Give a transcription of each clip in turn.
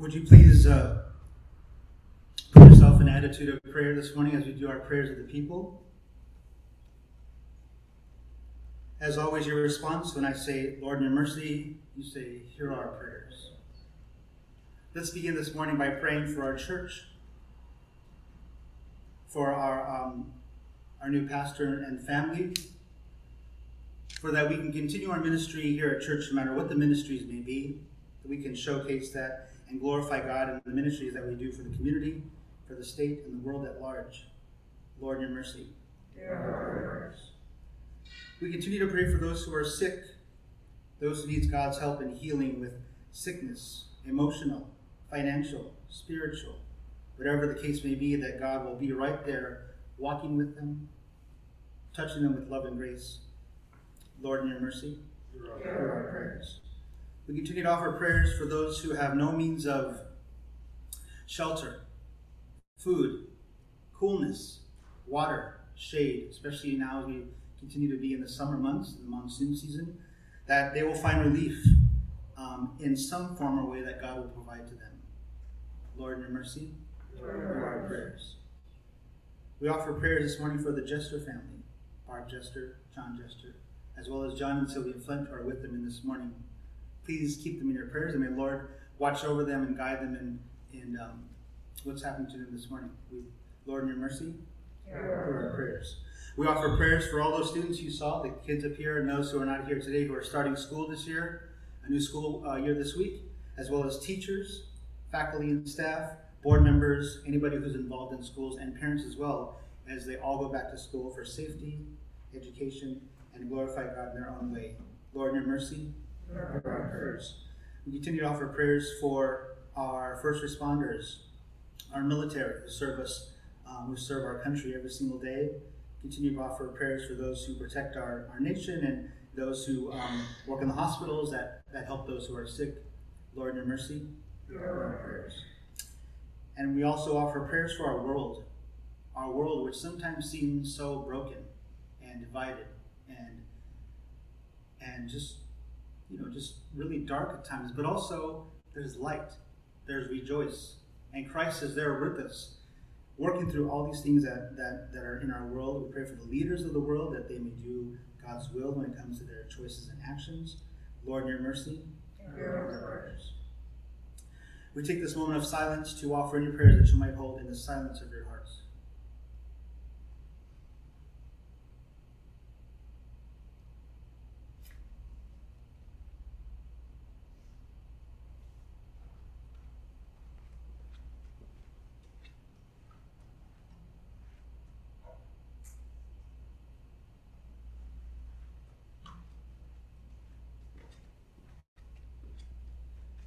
Would you please put yourself in an attitude of prayer this morning as we do our prayers of the people? As always, your response when I say, Lord, in your mercy, you say, hear our prayers. Let's begin this morning by praying for our church, for our new pastor and family, for that we can continue our ministry here at church, no matter what the ministries may be, that we can showcase that and glorify God in the ministries that we do for the community, for the state, and the world at large. Lord, in your mercy. Amen. We continue to pray for those who are sick, those who need God's help in healing with sickness, emotional, financial, spiritual, whatever the case may be, that God will be right there, walking with them, touching them with love and grace. Lord, in your mercy, hear our prayers. We continue to offer prayers for those who have no means of shelter, food, coolness, water, shade, especially now as we continue to be in the summer months, the monsoon season, that they will find relief in some form or way that God will provide to them. Lord, in your mercy, hear our prayers. We offer prayers this morning for the Jester family, Barb Jester, John Jester, as well as John and Sylvia Flint, who are with them in this morning. Please keep them in your prayers, and may the Lord watch over them and guide them in what's happened to them this morning. Lord, in your mercy, hear our prayers. We offer prayers for all those students you saw, the kids up here, and those who are not here today who are starting school this year, a new school year this week, as well as teachers, faculty and staff, board members, anybody who's involved in schools, and parents as well, as they all go back to school for safety, education, and glorify God in their own way. Lord, in your mercy, hear our prayers. We continue to offer prayers for our first responders, our military who serve our country every single day. Continue to offer prayers for those who protect our nation, and those who work in the hospitals that help those who are sick. Lord, in your mercy, hear our prayers. And we also offer prayers for our world which sometimes seems so broken and divided and just really dark at times. But also there's light, there's rejoice, and Christ is there with us, working through all these things that are in our world. We pray for the leaders of the world that they may do God's will when it comes to their choices and actions. Lord, in your mercy, hear our prayers. We take this moment of silence to offer any prayers that you might hold in the silence of your hearts.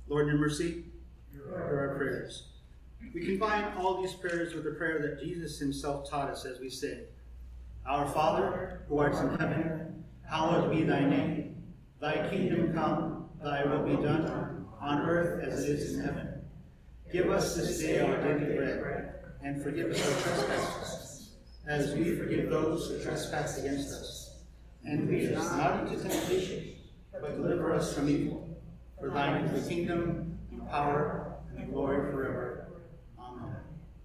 Lord, in your mercy, hear our prayers. We combine all these prayers with the prayer that Jesus himself taught us as we say, Our Father, who art in heaven, hallowed be thy name. Thy kingdom come, thy will be done, on earth as it is in heaven. Give us this day our daily bread, and forgive us our trespasses, as we forgive those who trespass against us. And lead us not into temptation, but deliver us from evil. For thine is the kingdom, and power, and glory forever.